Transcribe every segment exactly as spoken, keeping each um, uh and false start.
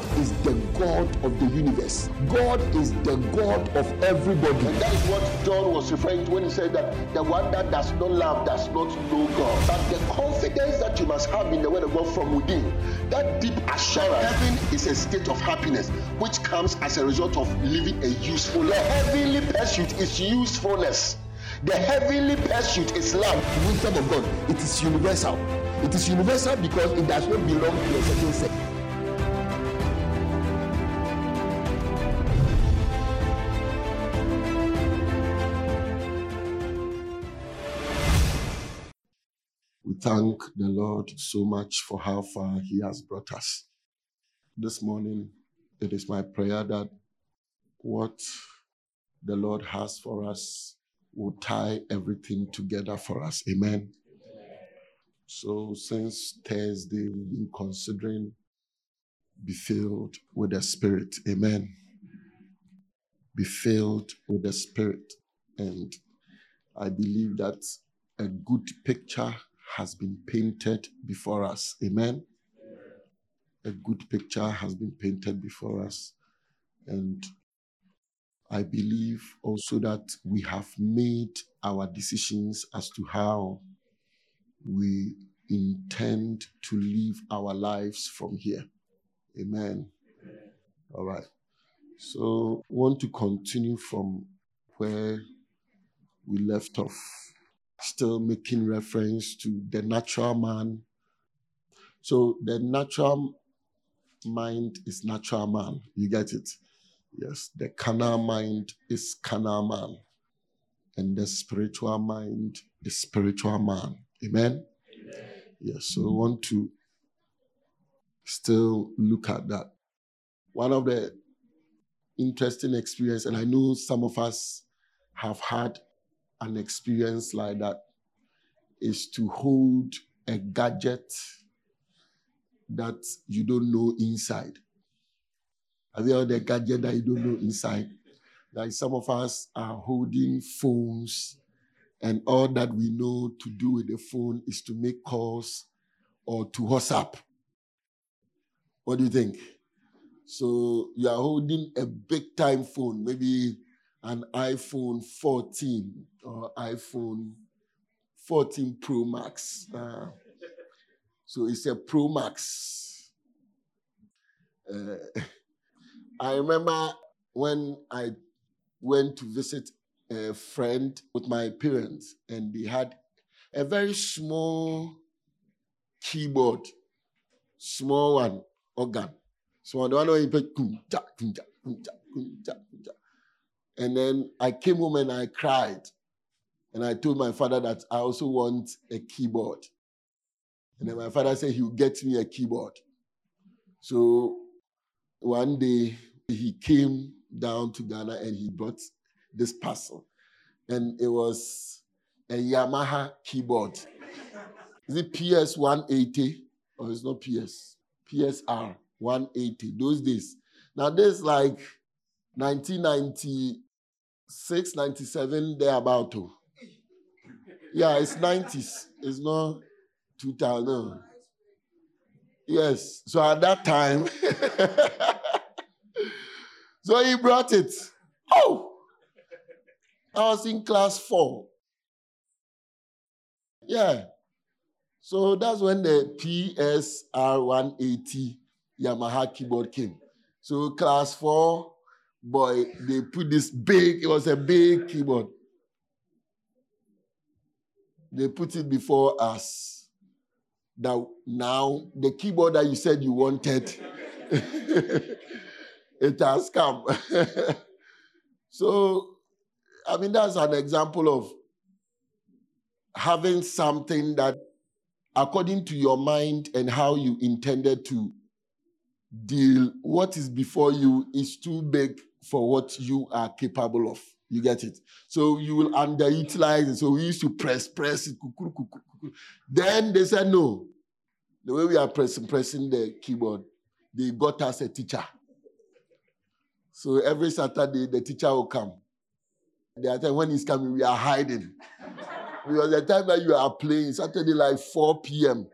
God is the God of the universe. God is the God of everybody. And that is what John was referring to when he said that the one that does not love does not know God. But the confidence that you must have in the word of God from within, that deep assurance, heaven is a state of happiness which comes as a result of living a useful life. The heavenly pursuit is usefulness. The heavenly pursuit is love. The wisdom of God, it is universal. It is universal because it does not belong to a certain sect. We thank the Lord so much for how far He has brought us. This morning, it is my prayer that what the Lord has for us will tie everything together for us. Amen. So since Thursday, we've been considering be filled with the Spirit. Amen. Be filled with the Spirit. And I believe that a good picture has been painted before us. Amen. A good picture has been painted before us. And I believe also that we have made our decisions as to how we intend to live our lives from here. Amen. Amen. All right. So I want to continue from where we left off, still making reference to the natural man. So the natural mind is natural man. You get it? Yes. The carnal mind is carnal man. And the spiritual mind is spiritual man. Amen? Amen. Yes, so we want to still look at that. One of the interesting experiences, and I know some of us have had an experience like that, is to hold a gadget that you don't know inside. Have you heard a gadget that you don't know inside? Like some of us are holding phones, and all that we know to do with the phone is to make calls or to WhatsApp. What do you think? So you are holding a big time phone, maybe an iPhone fourteen or iPhone fourteen Pro Max. Uh, so it's a Pro Max. Uh, I remember when I went to visit a friend with my parents, and they had a very small keyboard, small one, organ. So the one where you play, kunta, kunta, kunta, kunta, kunta. And then I came home and I cried. And I told my father that I also want a keyboard. And then my father said he'll get me a keyboard. So one day he came down to Ghana and he brought this parcel, and it was a Yamaha keyboard. Is it P S one eighty? Or oh, it's not P S? P S R one eighty, those days. Now, this like nineteen ninety-six, ninety-seven, they're about to. Yeah, it's nineties. It's not two thousand. Yes, so at that time, so he brought it. Oh! I was in class four. Yeah. So that's when the P S R one eighty Yamaha keyboard came. So class four, boy, they put this big, it was a big keyboard. They put it before us. Now, now the keyboard that you said you wanted, it has come. So, I mean, that's an example of having something that, according to your mind and how you intended to deal, what is before you is too big for what you are capable of. You get it? So you will underutilize it. So we used to press, press it. Then they said, no. The way we are pressing, pressing the keyboard, they got us a teacher. So every Saturday, the teacher will come. The time when he's coming, we are hiding. Because the time that you are playing, Saturday like four p.m.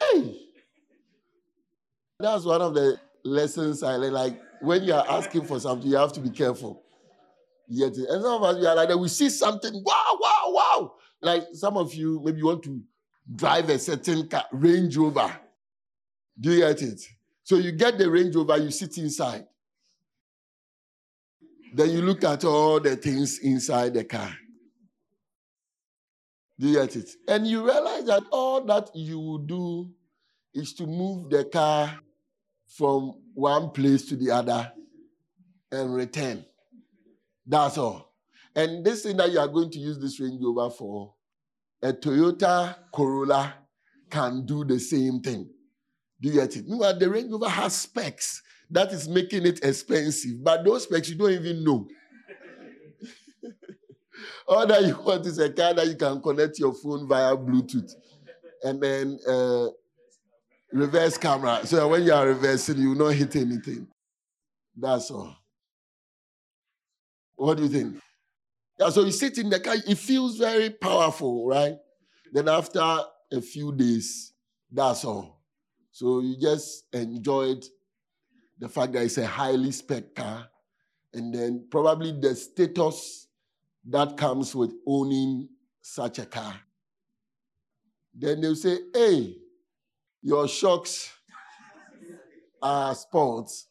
Hey! That's one of the lessons I learned. Like when you are asking for something, you have to be careful. Yet, and some of us, we are like that. We see something, wow, wow, wow. Like some of you, maybe you want to drive a certain car, Range Rover. Do you get it? So you get the Range Rover, you sit inside. Then you look at all the things inside the car. Do you get it? And you realize that all that you will do is to move the car from one place to the other and return. That's all. And this thing that you are going to use this Range Rover for, a Toyota Corolla can do the same thing. Do you get it? Meanwhile, the Range Rover has specs that is making it expensive, but those specs you don't even know. All that you want is a car that you can connect your phone via Bluetooth and then uh, reverse camera. So when you are reversing, you will not hit anything. That's all. What do you think? Yeah, so you sit in the car, it feels very powerful, right? Then after a few days, that's all. So you just enjoyed the fact that it's a highly spec car, and then probably the status that comes with owning such a car. Then they'll say, hey, your shocks are sports.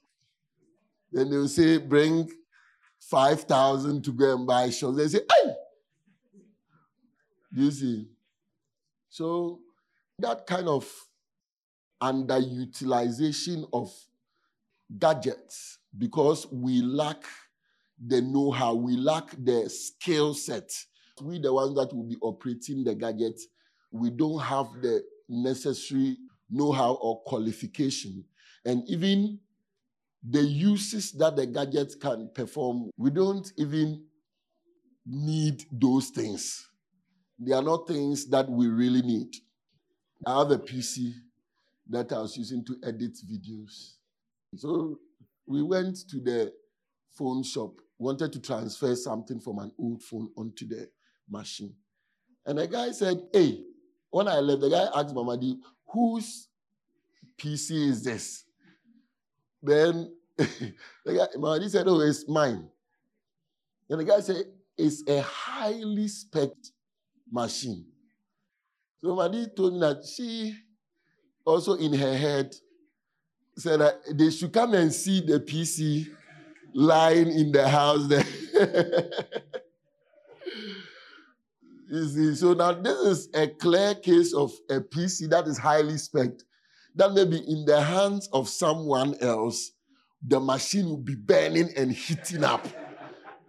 Then they'll say, bring five thousand to go and buy shocks. They say, hey! You see? So that kind of underutilization of gadgets, because we lack the know-how, we lack the skill set. We, the ones that will be operating the gadget, we don't have the necessary know-how or qualification. And even the uses that the gadget can perform, we don't even need those things. They are not things that we really need. I have a P C that I was using to edit videos. So we went to the phone shop, wanted to transfer something from an old phone onto the machine. And the guy said, hey, when I left, the guy asked Mamadi, whose P C is this? Then the guy, Mamadi said, oh, it's mine. And the guy said, it's a highly spec'd machine. So Mamadi told me that she also in her head said that they should come and see the P C lying in the house there. You see, so now this is a clear case of a P C that is highly spec'd, that may be in the hands of someone else, the machine will be burning and heating up.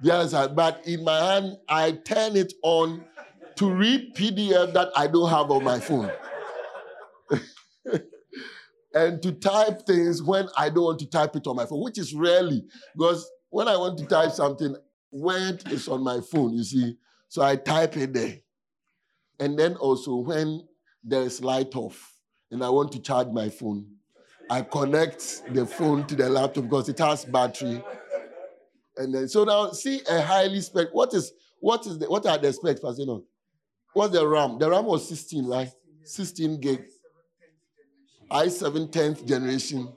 Yes, but in my hand, I turn it on to read P D F that I don't have on my phone. And to type things when I don't want to type it on my phone, which is rarely, because when I want to type something, Word is on my phone, you see. So I type it there. And then also when there is light off and I want to charge my phone, I connect the phone to the laptop because it has battery. And then, so now see a highly spec, what is, what is the, what are the specs, you know? What's the RAM? The RAM was sixteen, right? sixteen gig. i seven tenth generation.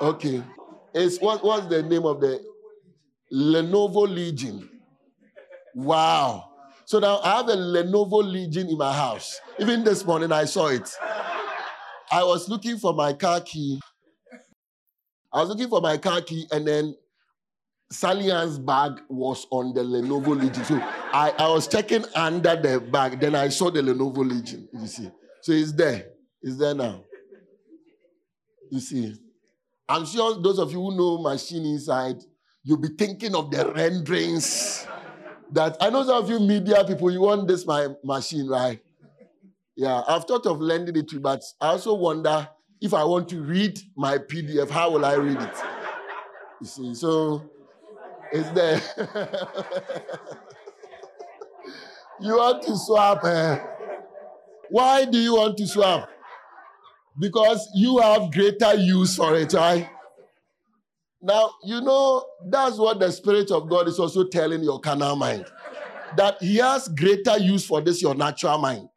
Okay. It's, what, what's the name of the? Lenovo Legion. Wow. So now I have a Lenovo Legion in my house. Even this morning I saw it. I was looking for my car key. I was looking for my car key and then Sally Ann's bag was on the Lenovo Legion. So I, I was checking under the bag. Then I saw the Lenovo Legion, you see. So it's there. It's there now. You see. I'm sure those of you who know machine inside, you'll be thinking of the renderings. That I know some of you media people, you want this my machine, right? Yeah, I've thought of lending it to you, but I also wonder if I want to read my P D F, how will I read it? You see, so it's there. You want to swap. Uh, Why do you want to swap? Because you have greater use for it, right? Now, you know, that's what the Spirit of God is also telling your carnal mind. That he has greater use for this, your natural mind.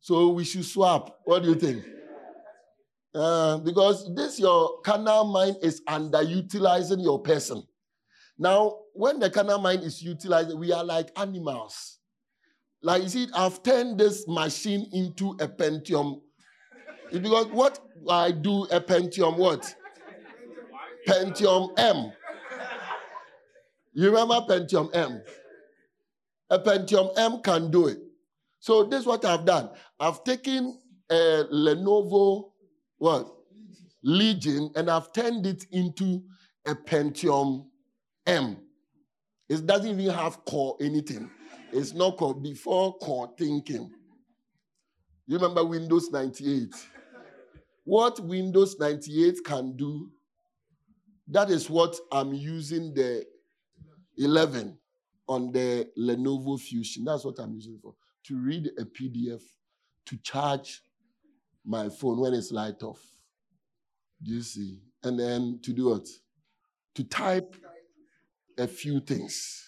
So we should swap. What do you think? Uh, because this, your carnal mind is underutilizing your person. Now, when the carnal mind is utilized, we are like animals. Like, you see, I've turned this machine into a Pentium. It's because what I do, a Pentium what? Pentium M. You remember Pentium M? A Pentium M can do it. So this is what I've done. I've taken a Lenovo what? Legion, and I've turned it into a Pentium M. It doesn't even have core anything. It's not core, before core thinking. You remember Windows ninety-eight? What Windows ninety-eight can do, that is what I'm using the eleven on the Lenovo Fusion. That's what I'm using for. To read a P D F, to charge my phone when it's light off. Do you see? And then to do what? To type a few things.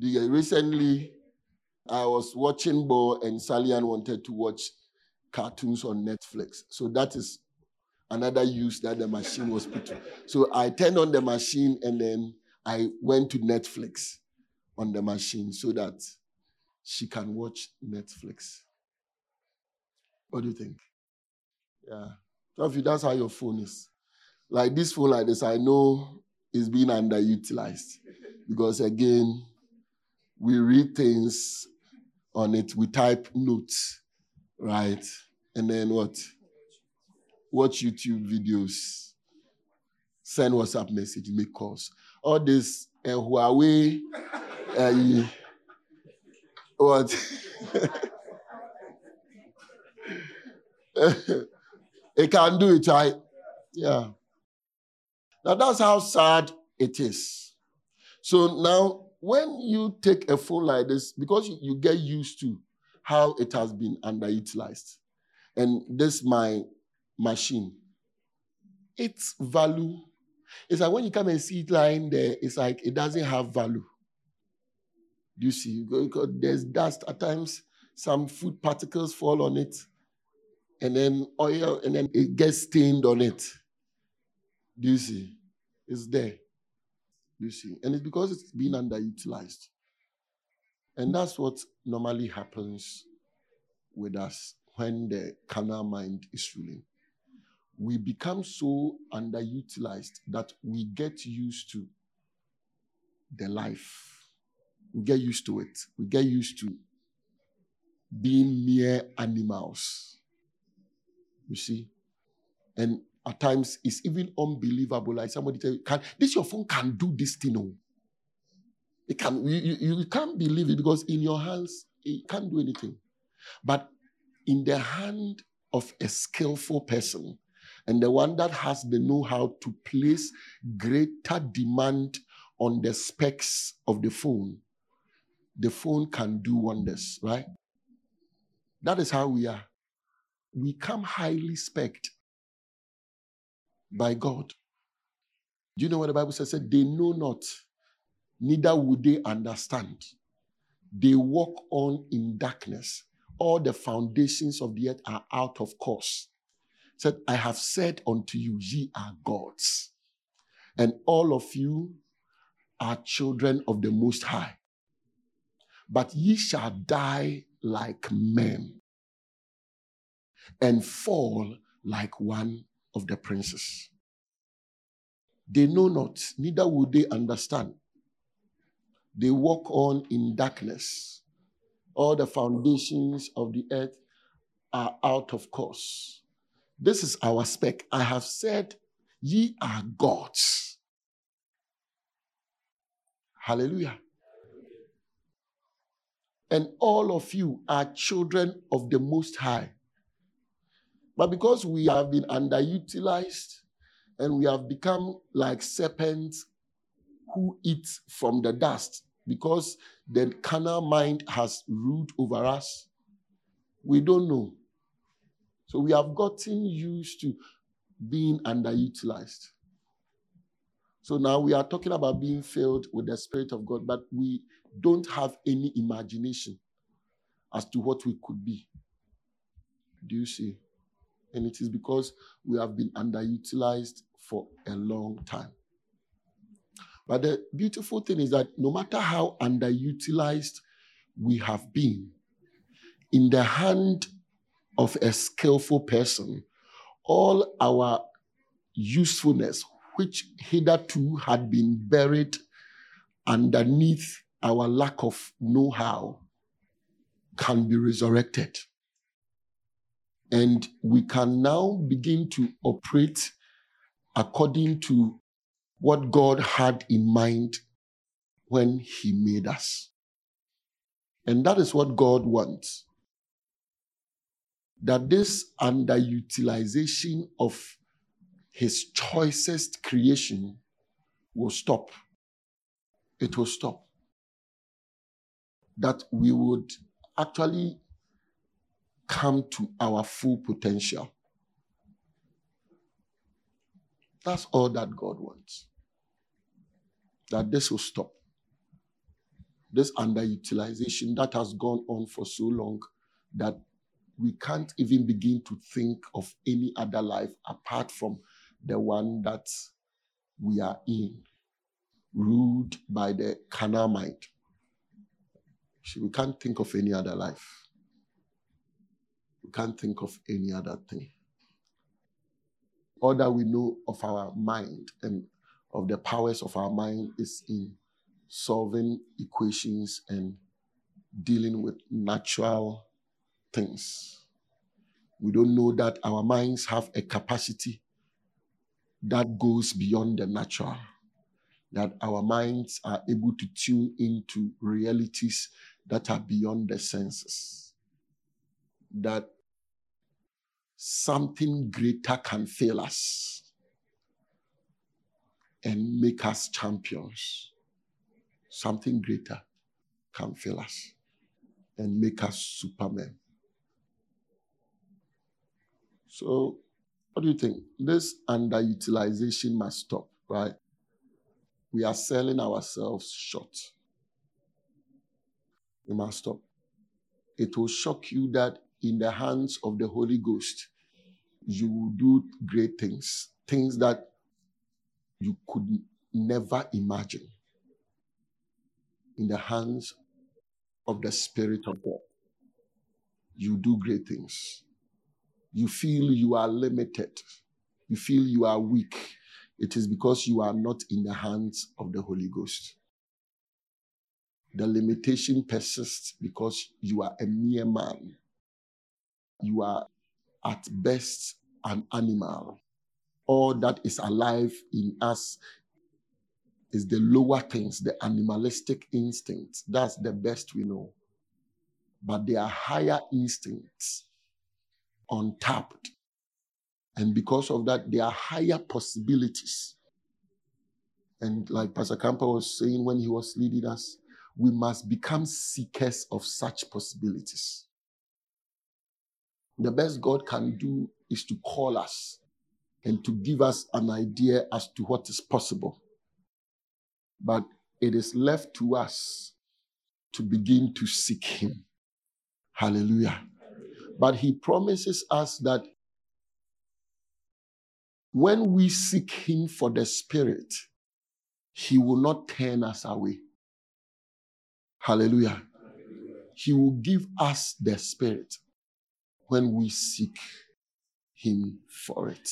Recently, I was watching Bo, and Salian wanted to watch cartoons on Netflix. So that is another use that the machine was put to. So I turned on the machine, and then I went to Netflix on the machine so that she can watch Netflix. What do you think? Yeah. So if you, that's how your phone is. Like this phone like this, I know it's being underutilized. Because again, we read things on it, we type notes, right? And then what? Watch YouTube videos, send WhatsApp message, make calls. All this, uh, Huawei, uh, what? It can do it, right? Yeah. Now that's how sad it is. So now, when you take a phone like this, because you get used to how it has been underutilized, and this my machine, its value, it's like when you come and see it lying there, it's like it doesn't have value. You see, because there's dust at times, some food particles fall on it, and then oil, and then it gets stained on it. Do you see? It's there. You see? And it's because it's been underutilized. And that's what normally happens with us when the carnal mind is ruling. We become so underutilized that we get used to the life. We get used to it. We get used to being mere animals. You see? And at times, it's even unbelievable. Like somebody tell you, can, this your phone can do this thing. No. It can, you, you, you can't believe it because in your hands, it can't do anything. But in the hand of a skillful person, and the one that has the know-how to place greater demand on the specs of the phone, the phone can do wonders, right? That is how we are. We come highly spec'd by God. Do you know what the Bible says? Said, they know not, neither would they understand. They walk on in darkness. All the foundations of the earth are out of course. Said, I have said unto you, ye are gods, and all of you are children of the Most High. But ye shall die like men, and fall like one of the princes. They know not, neither will they understand. They walk on in darkness. All the foundations of the earth are out of course. This is our spec. I have said, ye are gods. Hallelujah. And all of you are children of the Most High. But because we have been underutilized and we have become like serpents who eat from the dust, because the carnal mind has ruled over us, we don't know. So we have gotten used to being underutilized. So now we are talking about being filled with the Spirit of God, but we don't have any imagination as to what we could be. Do you see? And it is because we have been underutilized for a long time. But the beautiful thing is that no matter how underutilized we have been, in the hand of a skillful person, all our usefulness, which hitherto had been buried underneath our lack of know-how, can be resurrected. And we can now begin to operate according to what God had in mind when He made us. And that is what God wants. That this underutilization of His choicest creation will stop. It will stop. That we would actually come to our full potential. That's all that God wants. That this will stop. This underutilization that has gone on for so long that we can't even begin to think of any other life apart from the one that we are in, ruled by the carnal mind. We can't think of any other life. We can't think of any other thing. All that we know of our mind and of the powers of our mind is in solving equations and dealing with natural things. We don't know that our minds have a capacity that goes beyond the natural, that our minds are able to tune into realities that are beyond the senses, that something greater can fail us and make us champions. Something greater can fail us and make us supermen. So, what do you think? This underutilization must stop, right? We are selling ourselves short. We must stop. It will shock you that in the hands of the Holy Ghost, you will do great things, things that you could never imagine. In the hands of the Spirit of God, you do great things. You feel you are limited. You feel you are weak. It is because you are not in the hands of the Holy Ghost. The limitation persists because you are a mere man. You are at best an animal. All that is alive in us is the lower things, the animalistic instincts. That's the best we know. But there are higher instincts untapped. And because of that, there are higher possibilities. And like Pastor Camper was saying when he was leading us, we must become seekers of such possibilities. The best God can do is to call us and to give us an idea as to what is possible. But it is left to us to begin to seek Him. Hallelujah. But He promises us that when we seek Him for the Spirit, He will not turn us away. Hallelujah. Hallelujah. He will give us the Spirit when we seek Him for it.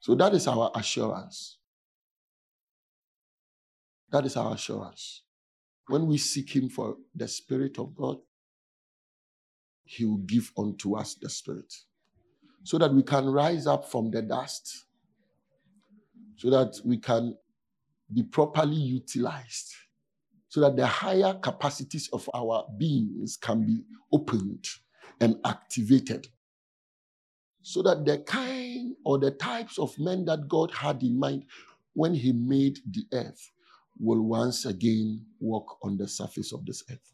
So that is our assurance. That is our assurance. When we seek Him for the Spirit of God, He will give unto us the Spirit, so that we can rise up from the dust, so that we can be properly utilized, so that the higher capacities of our beings can be opened and activated, so that the kind or the types of men that God had in mind when He made the earth will once again walk on the surface of this earth.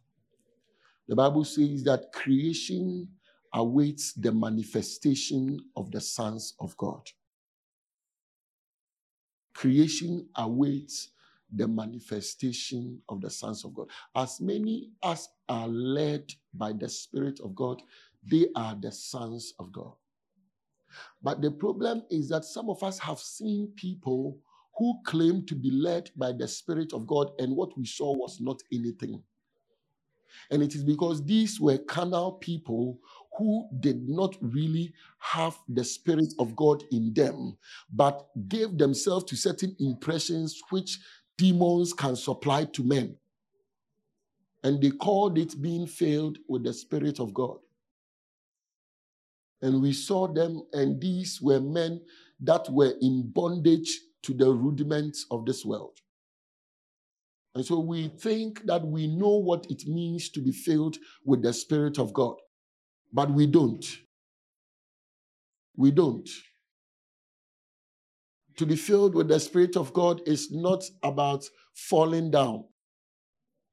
The Bible says that creation awaits the manifestation of the sons of God. Creation awaits the manifestation of the sons of God. As many as are led by the Spirit of God, they are the sons of God. But the problem is that some of us have seen people who claim to be led by the Spirit of God, and what we saw was not anything. And it is because these were carnal people who did not really have the Spirit of God in them, but gave themselves to certain impressions which demons can supply to men. And they called it being filled with the Spirit of God. And we saw them, and these were men that were in bondage to the rudiments of this world. And so we think that we know what it means to be filled with the Spirit of God, but we don't. We don't. To be filled with the Spirit of God is not about falling down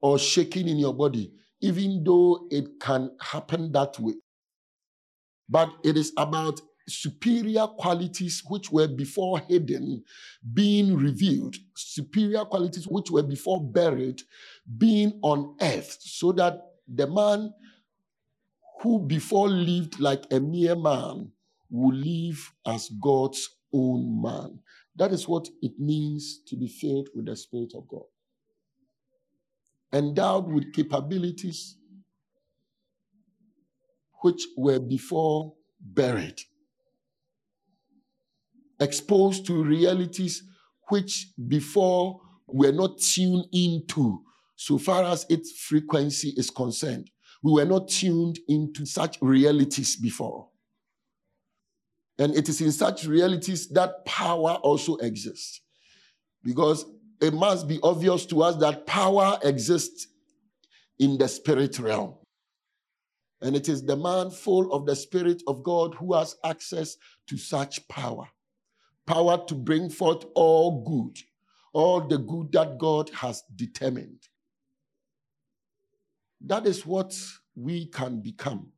or shaking in your body, even though it can happen that way. But it is about superior qualities which were before hidden being revealed, superior qualities which were before buried being unearthed, so that the man who before lived like a mere man will live as God's own man. That is what it means to be filled with the Spirit of God. Endowed with capabilities which were before buried. Exposed to realities which before were not tuned into, so far as its frequency is concerned. We were not tuned into such realities before. And it is in such realities that power also exists. Because it must be obvious to us that power exists in the spirit realm. And it is the man full of the Spirit of God who has access to such power. Power to bring forth all good, all the good that God has determined. That is what we can become.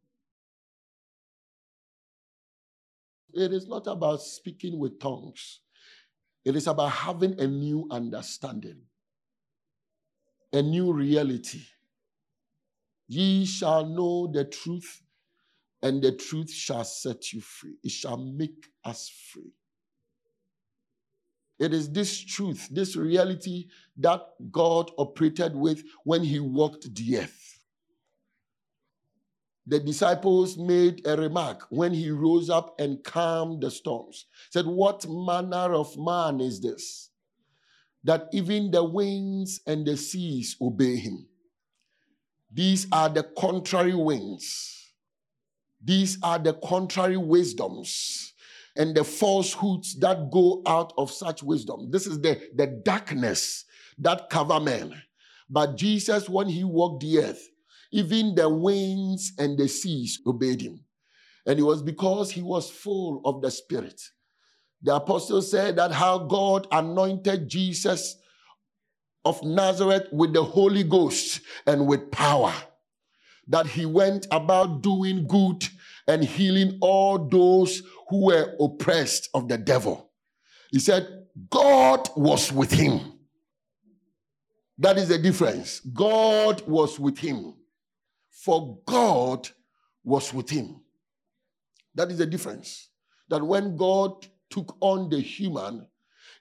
It is not about speaking with tongues. It is about having a new understanding, a new reality. Ye shall know the truth, and the truth shall set you free. It shall make us free. It is this truth, this reality that God operated with when he walked the earth. The disciples made a remark when he rose up and calmed the storms. Said, what manner of man is this, that even the winds and the seas obey him? These are the contrary winds. These are the contrary wisdoms and the falsehoods that go out of such wisdom. This is the, the darkness that cover men. But Jesus, when he walked the earth, even the winds and the seas obeyed him. And it was because he was full of the Spirit. The apostles said that how God anointed Jesus of Nazareth with the Holy Ghost and with power, that he went about doing good and healing all those who were oppressed of the devil. He said, God was with him. That is the difference. God was with him. For God was with him. That is the difference. That when God took on the human,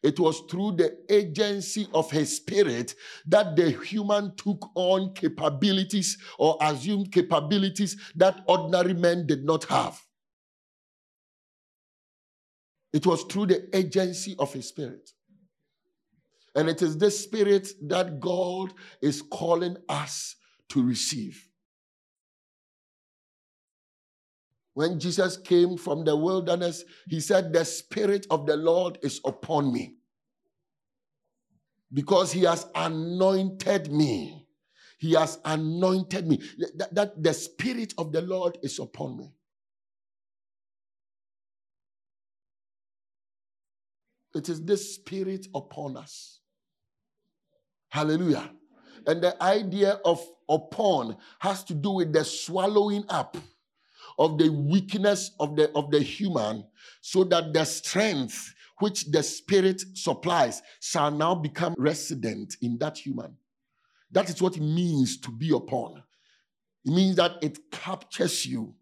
it was through the agency of his Spirit that the human took on capabilities or assumed capabilities that ordinary men did not have. It was through the agency of his Spirit. And it is this Spirit that God is calling us to receive. When Jesus came from the wilderness, he said, the Spirit of the Lord is upon me, because he has anointed me. He has anointed me. That, that the Spirit of the Lord is upon me. It is this Spirit upon us. Hallelujah. And the idea of upon has to do with the swallowing up of the weakness of the, of the human, so that the strength which the Spirit supplies shall now become resident in that human. That is what it means to be upon. It means that it captures you.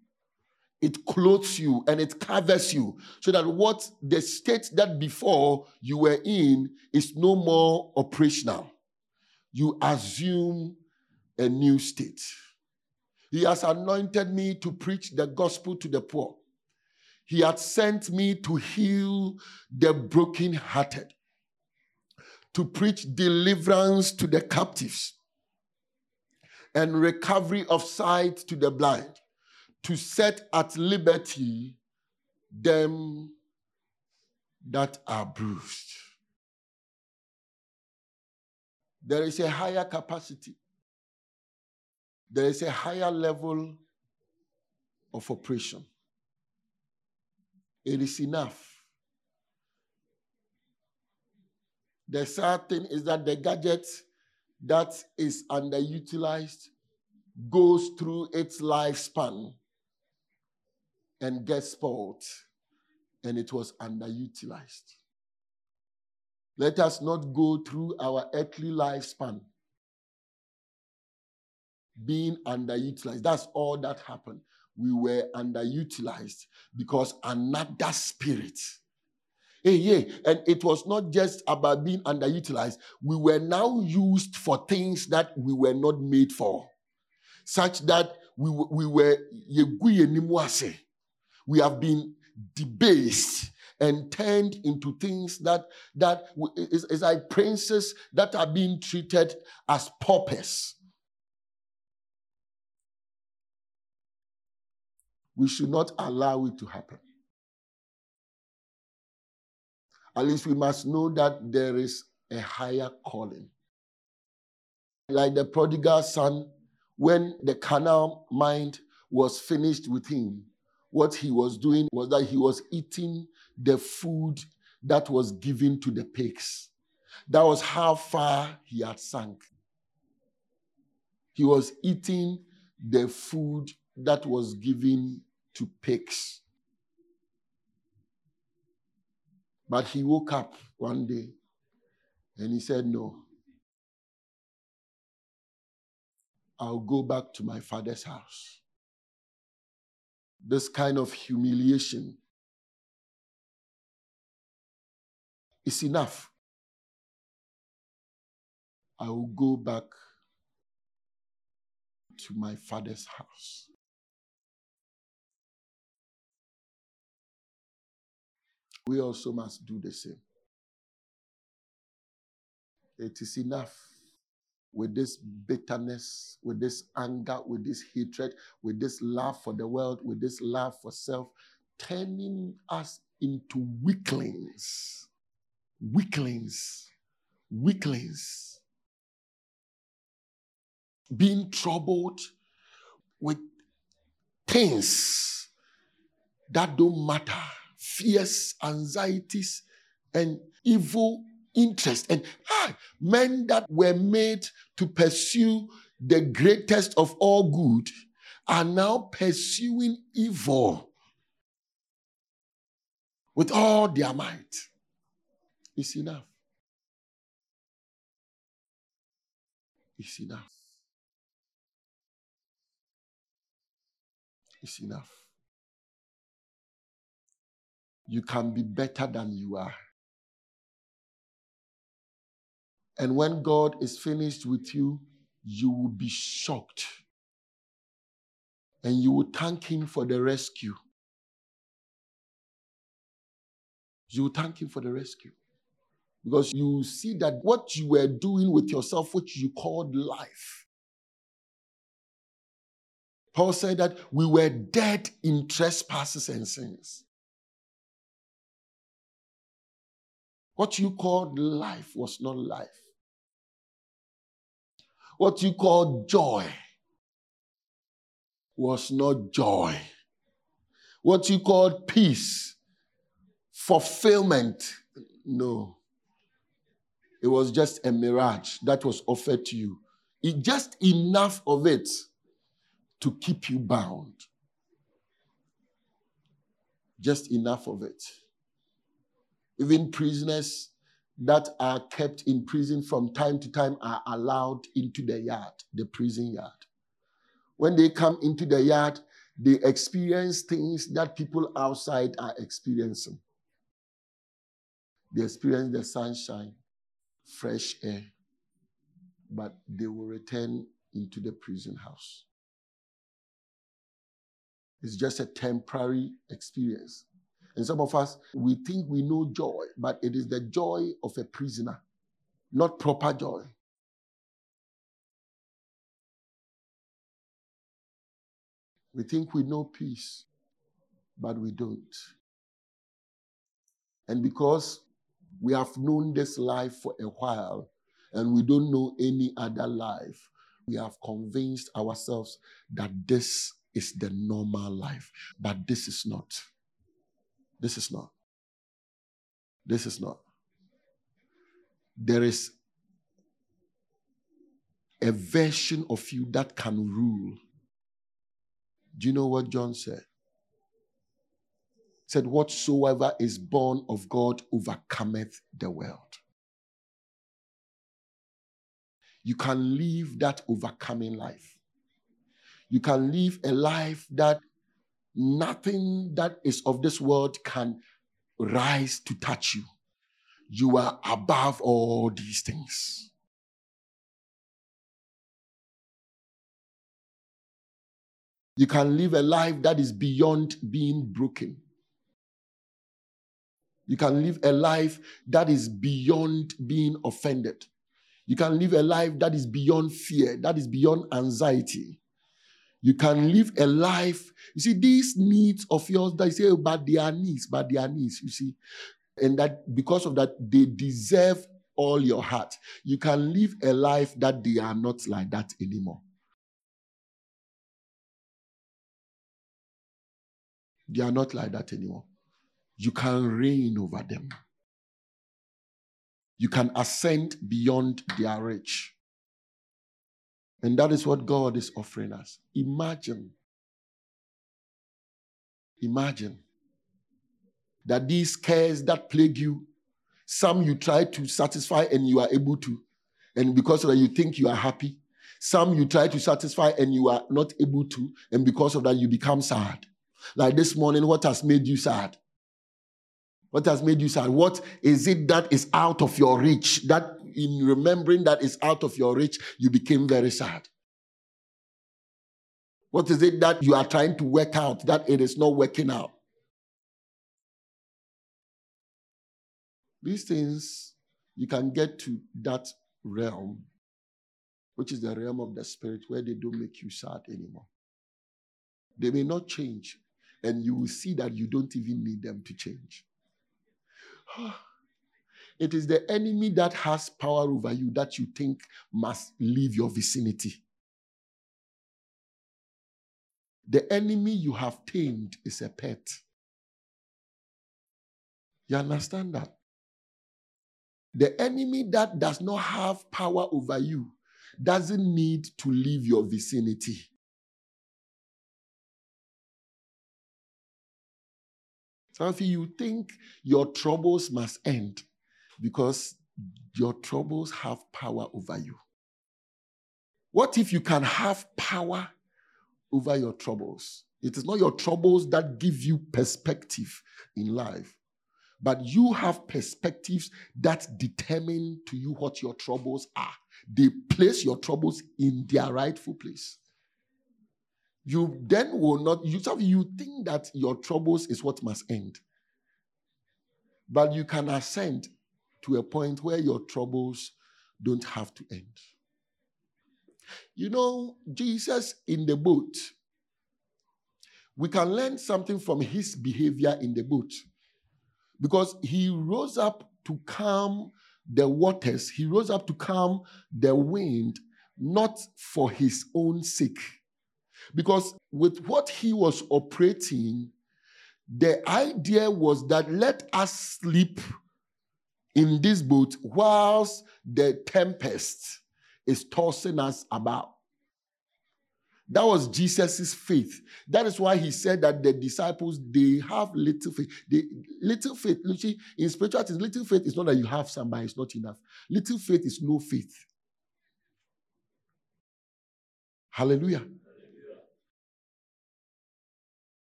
It clothes you and it covers you so that what the state that before you were in is no more operational. You assume a new state. He has anointed me to preach the gospel to the poor. He had sent me to heal the brokenhearted, to preach deliverance to the captives and recovery of sight to the blind, to set at liberty them that are bruised. There is a higher capacity. There is a higher level of operation. It is enough. The sad thing is that the gadget that is underutilized goes through its lifespan and gets spoiled, and it was underutilized. Let us not go through our earthly lifespan being underutilized. That's all that happened. We were underutilized because another spirit. Hey, yeah. And it was not just about being underutilized. We were now used for things that we were not made for, such that we, we were We have been debased and turned into things that, that is, is like princes that are being treated as paupers. We should not allow it to happen. At least we must know that there is a higher calling. Like the prodigal son, when the carnal mind was finished with him, what he was doing was that he was eating the food that was given to the pigs. That was how far he had sunk. He was eating the food that was given to pigs. But he woke up one day and he said, no, I'll go back to my father's house. This kind of humiliation is enough. I will go back to my father's house. We also must do the same. It is enough with this bitterness, with this anger, with this hatred, with this love for the world, with this love for self, turning us into weaklings. Weaklings. Weaklings. Being troubled with things that don't matter. Fears, anxieties, and evil interest. And ah, men that were made to pursue the greatest of all good are now pursuing evil with all their might. It's enough. It's enough. It's enough. You can be better than you are. And when God is finished with you, you will be shocked. And you will thank Him for the rescue. You will thank Him for the rescue. Because you will see that what you were doing with yourself, which you called life. Paul said that we were dead in trespasses and sins. What you called life was not life. What you called joy was not joy. What you called peace, fulfillment, no. It was just a mirage that was offered to you. It just enough of it to keep you bound. Just enough of it. Even prisoners that are kept in prison from time to time are allowed into the yard, the prison yard. When they come into the yard, They experience things that people outside are experiencing. They experience the sunshine, fresh air, but they will return into the prison house. It's just a temporary experience. And some of us, we think we know joy, but it is the joy of a prisoner, not proper joy. We think we know peace, but we don't. And because we have known this life for a while, and we don't know any other life, we have convinced ourselves that this is the normal life. But this is not. This is not. This is not. There is a version of you that can rule. Do you know what John said? He said, whatsoever is born of God overcometh the world. You can live that overcoming life. You can live a life that nothing that is of this world can rise to touch you. You are above all these things. You can live a life that is beyond being broken. You can live a life that is beyond being offended. You can live a life that is beyond fear, that is beyond anxiety. You can live a life, you see, these needs of yours that you say, oh, but they are needs, but they are needs, you see. And that because of that, they deserve all your heart. You can live a life that they are not like that anymore. They are not like that anymore. You can reign over them. You can ascend beyond their reach. And that is what God is offering us. Imagine. Imagine that these cares that plague you, some you try to satisfy and you are able to, and because of that you think you are happy. Some you try to satisfy and you are not able to, and because of that you become sad. Like this morning, what has made you sad? What has made you sad? What is it that is out of your reach? That in remembering that is out of your reach, you became very sad. What is it that you are trying to work out that it is not working out? These things, you can get to that realm, which is the realm of the spirit, where they don't make you sad anymore. They may not change. And you will see that you don't even need them to change. It is the enemy that has power over you that you think must leave your vicinity. The enemy you have tamed is a pet. You understand that? The enemy that does not have power over you doesn't need to leave your vicinity. Some of you think your troubles must end because your troubles have power over you. What if you can have power over your troubles? It is not your troubles that give you perspective in life, but you have perspectives that determine to you what your troubles are. They place your troubles in their rightful place. You then will not, you, you think that your troubles is what must end. But you can ascend to a point where your troubles don't have to end. You know, Jesus in the boat, we can learn something from his behavior in the boat. Because he rose up to calm the waters. He rose up to calm the wind, not for his own sake. Because with what he was operating, the idea was that let us sleep in this boat whilst the tempest is tossing us about. That was Jesus' faith. That is why he said that the disciples, they have little faith. They, little faith, literally, in spirituality, little faith is not that you have some, but it's not enough. Little faith is no faith. Hallelujah.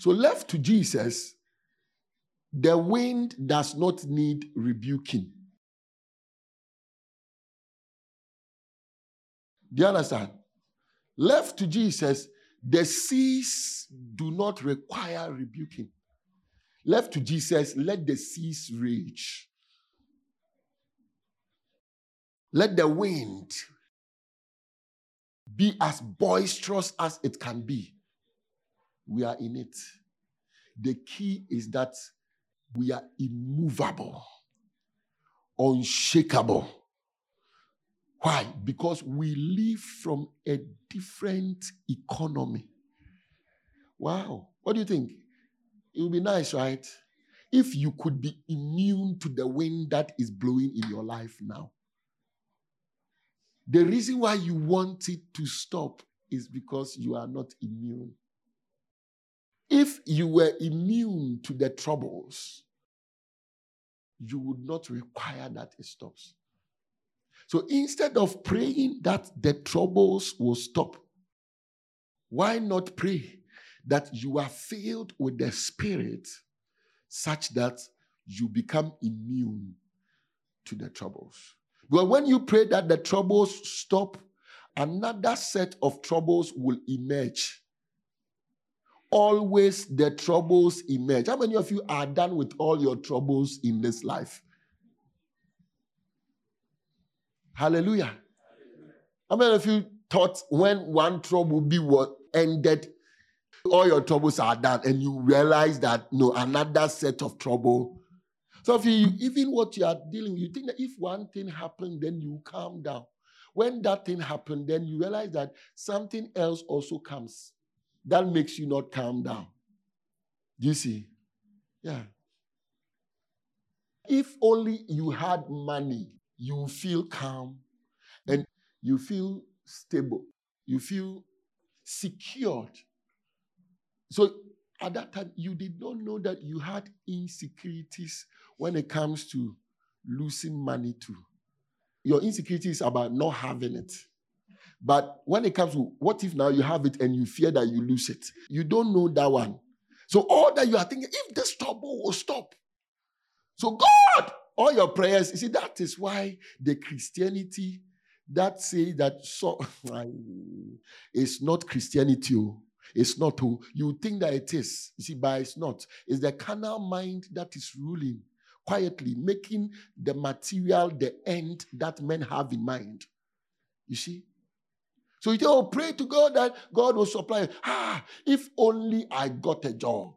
So left to Jesus, the wind does not need rebuking. Do you understand? Left to Jesus, the seas do not require rebuking. Left to Jesus, let the seas rage. Let the wind be as boisterous as it can be. We are in it. The key is that we are immovable, unshakable. Why? Because we live from a different economy. Wow. What do you think? It would be nice, right? If you could be immune to the wind that is blowing in your life now. The reason why you want it to stop is because you are not immune. If you were immune to the troubles, you would not require that it stops. So instead of praying that the troubles will stop, why not pray that you are filled with the Spirit such that you become immune to the troubles? Well, when you pray that the troubles stop, another set of troubles will emerge. Always the troubles emerge. How many of you are done with all your troubles in this life? Hallelujah. How many of you thought when one trouble be what ended, all your troubles are done, and you realize that, no, another set of trouble. So if you, even what you are dealing with, you think that if one thing happened, then you calm down. When that thing happened, then you realize that something else also comes. That makes you not calm down. Do you see? Yeah. If only you had money, you feel calm and you feel stable. You feel secured. So at that time, you did not know that you had insecurities when it comes to losing money too. Your insecurity is about not having it. But when it comes to what if now you have it and you fear that you lose it, you don't know that one. So all that you are thinking, if this trouble will stop. So God, all your prayers, you see, that is why the Christianity that says that so, it's not Christianity, it's not who. You think that it is, you see, but it's not. It's the carnal mind that is ruling quietly, making the material the end that men have in mind. You see? So you say, oh, pray to God that God will supply. Ah, if only I got a job.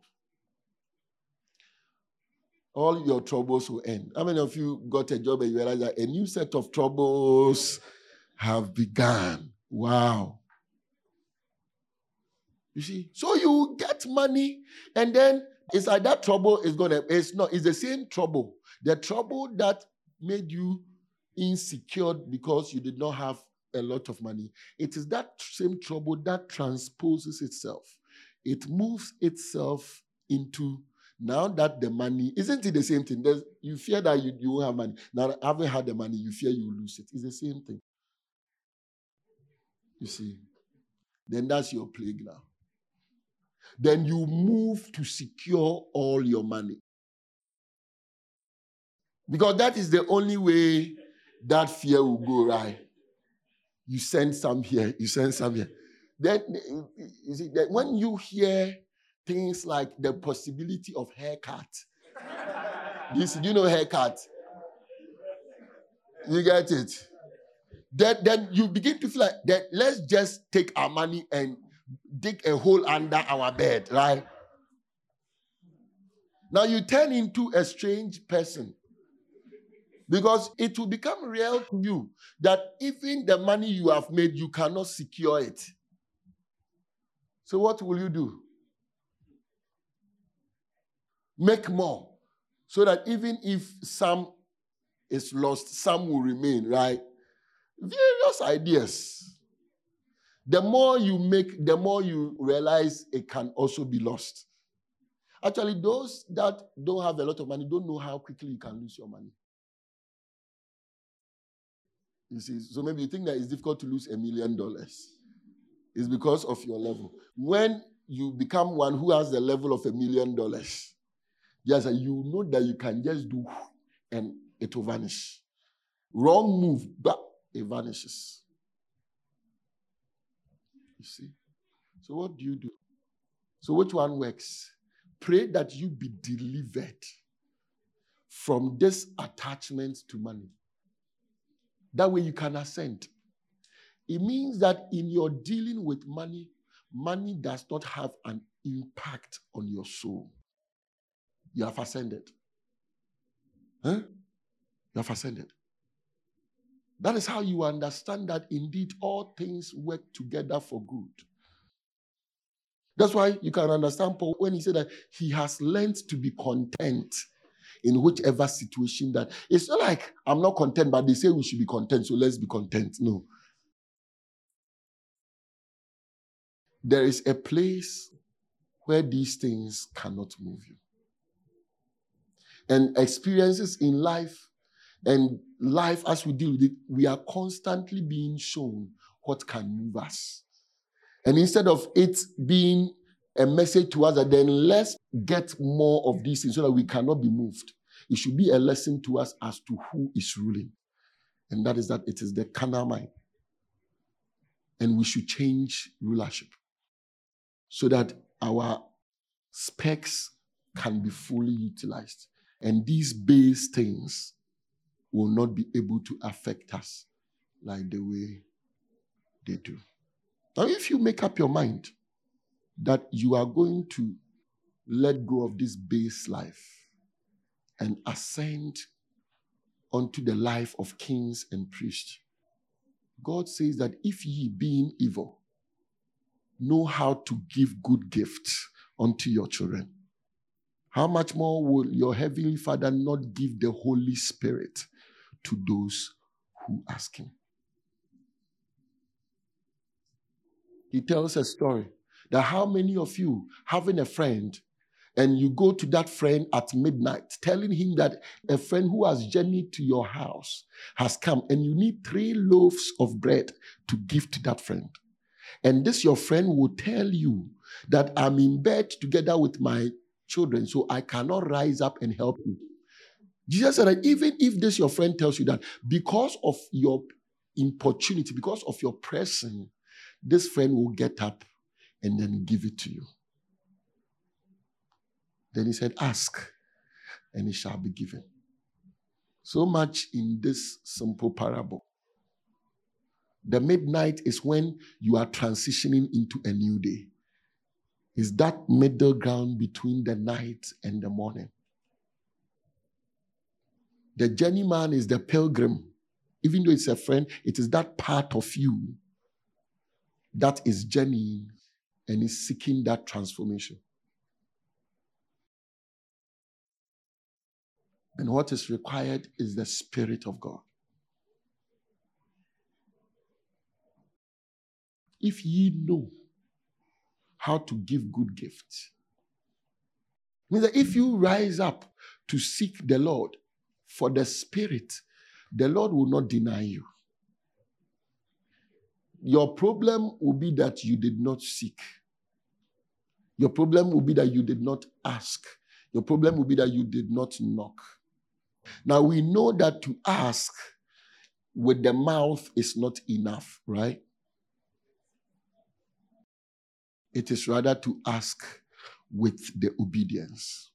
All your troubles will end. How many of you got a job and you realize that a new set of troubles have begun? Wow. You see? So you get money and then it's like that trouble is going to, it's not, it's the same trouble. The trouble that made you insecure because you did not have a lot of money. It is that same trouble that transposes itself. It moves itself into now that the money, isn't it the same thing? There's, you fear that you, you won't have money. Now, having had the money, you fear you will lose it. It's the same thing. You see? Then that's your playground. Then you move to secure all your money. Because that is the only way that fear will go right. You send some here, you send some here. Then, you see, then when you hear things like the possibility of haircut, you see, you know haircut? You get it? Then, then you begin to feel like, that let's just take our money and dig a hole under our bed, right? Now you turn into a strange person. Because it will become real to you that even the money you have made, you cannot secure it. So what will you do? Make more. So that even if some is lost, some will remain, right? Various ideas. The more you make, the more you realize it can also be lost. Actually, those that don't have a lot of money don't know how quickly you can lose your money. You see, so maybe you think that it's difficult to lose a million dollars. It's because of your level. When you become one who has the level of a million dollars. Yes, you know that you can just do and it will vanish. Wrong move, but it vanishes. You see? So what do you do? So which one works? Pray that you be delivered from this attachment to money. That way you can ascend. It means that in your dealing with money, money does not have an impact on your soul. You have ascended. Huh? You have ascended. That is how you understand that indeed all things work together for good. That's why you can understand Paul when he said that he has learned to be content in whichever situation that... It's not like, I'm not content, but they say we should be content, so let's be content. No. There is a place where these things cannot move you. And experiences in life and life as we deal with it, we are constantly being shown what can move us. And instead of it being a message to us that then let's get more of these things so that we cannot be moved, it should be a lesson to us as to who is ruling. And that is that it is the carnal mind. And we should change rulership so that our specs can be fully utilized. And these base things will not be able to affect us like the way they do. Now, if you make up your mind that you are going to let go of this base life and ascend unto the life of kings and priests, God says that if ye, being evil, know how to give good gifts unto your children, how much more will your heavenly Father not give the Holy Spirit to those who ask him? He tells a story that how many of you having a friend and you go to that friend at midnight telling him that a friend who has journeyed to your house has come and you need three loaves of bread to give to that friend. And this your friend will tell you that I'm in bed together with my children, so I cannot rise up and help you. Jesus said that even if this your friend tells you that, because of your importunity, because of your pressing, this friend will get up and then give it to you. Then he said, ask, and it shall be given. So much in this simple parable. The midnight is when you are transitioning into a new day. It's that middle ground between the night and the morning. The journeyman is the pilgrim. Even though it's a friend, it is that part of you that is journeying and is seeking that transformation. And what is required is the Spirit of God. If ye know how to give good gifts, it means that if you rise up to seek the Lord for the Spirit, the Lord will not deny you. Your problem will be that you did not seek. Your problem will be that you did not ask. Your problem will be that you did not knock. Now, we know that to ask with the mouth is not enough, right? It is rather to ask with the obedience.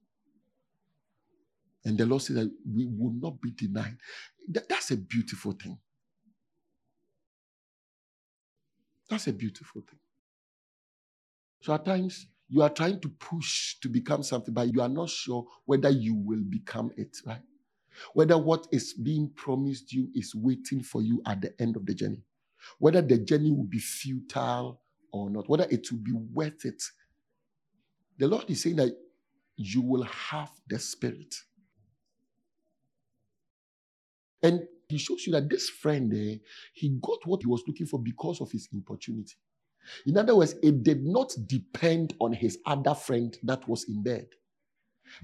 And the Lord says that we will not be denied. That's a beautiful thing. That's a beautiful thing. So at times, you are trying to push to become something, but you are not sure whether you will become it, right? Whether what is being promised you is waiting for you at the end of the journey. Whether the journey will be futile or not. Whether it will be worth it. The Lord is saying that you will have the Spirit. And he shows you that this friend, eh, he got what he was looking for because of his importunity. In other words, it did not depend on his other friend that was in bed.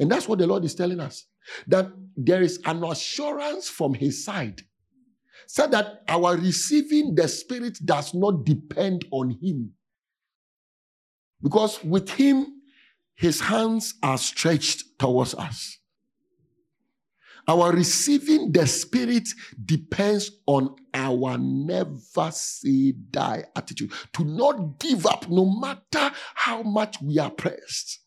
And that's what the Lord is telling us, that there is an assurance from his side so that our receiving the Spirit does not depend on him. Because with him, his hands are stretched towards us. Our receiving the Spirit depends on our never say die attitude. To not give up no matter how much we are pressed.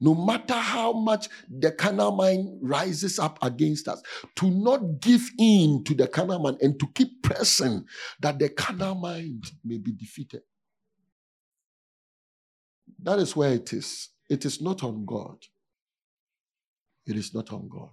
No matter how much the carnal mind rises up against us. To not give in to the carnal mind and to keep pressing that the carnal mind may be defeated. That is where it is. It is not on God. It is not on God.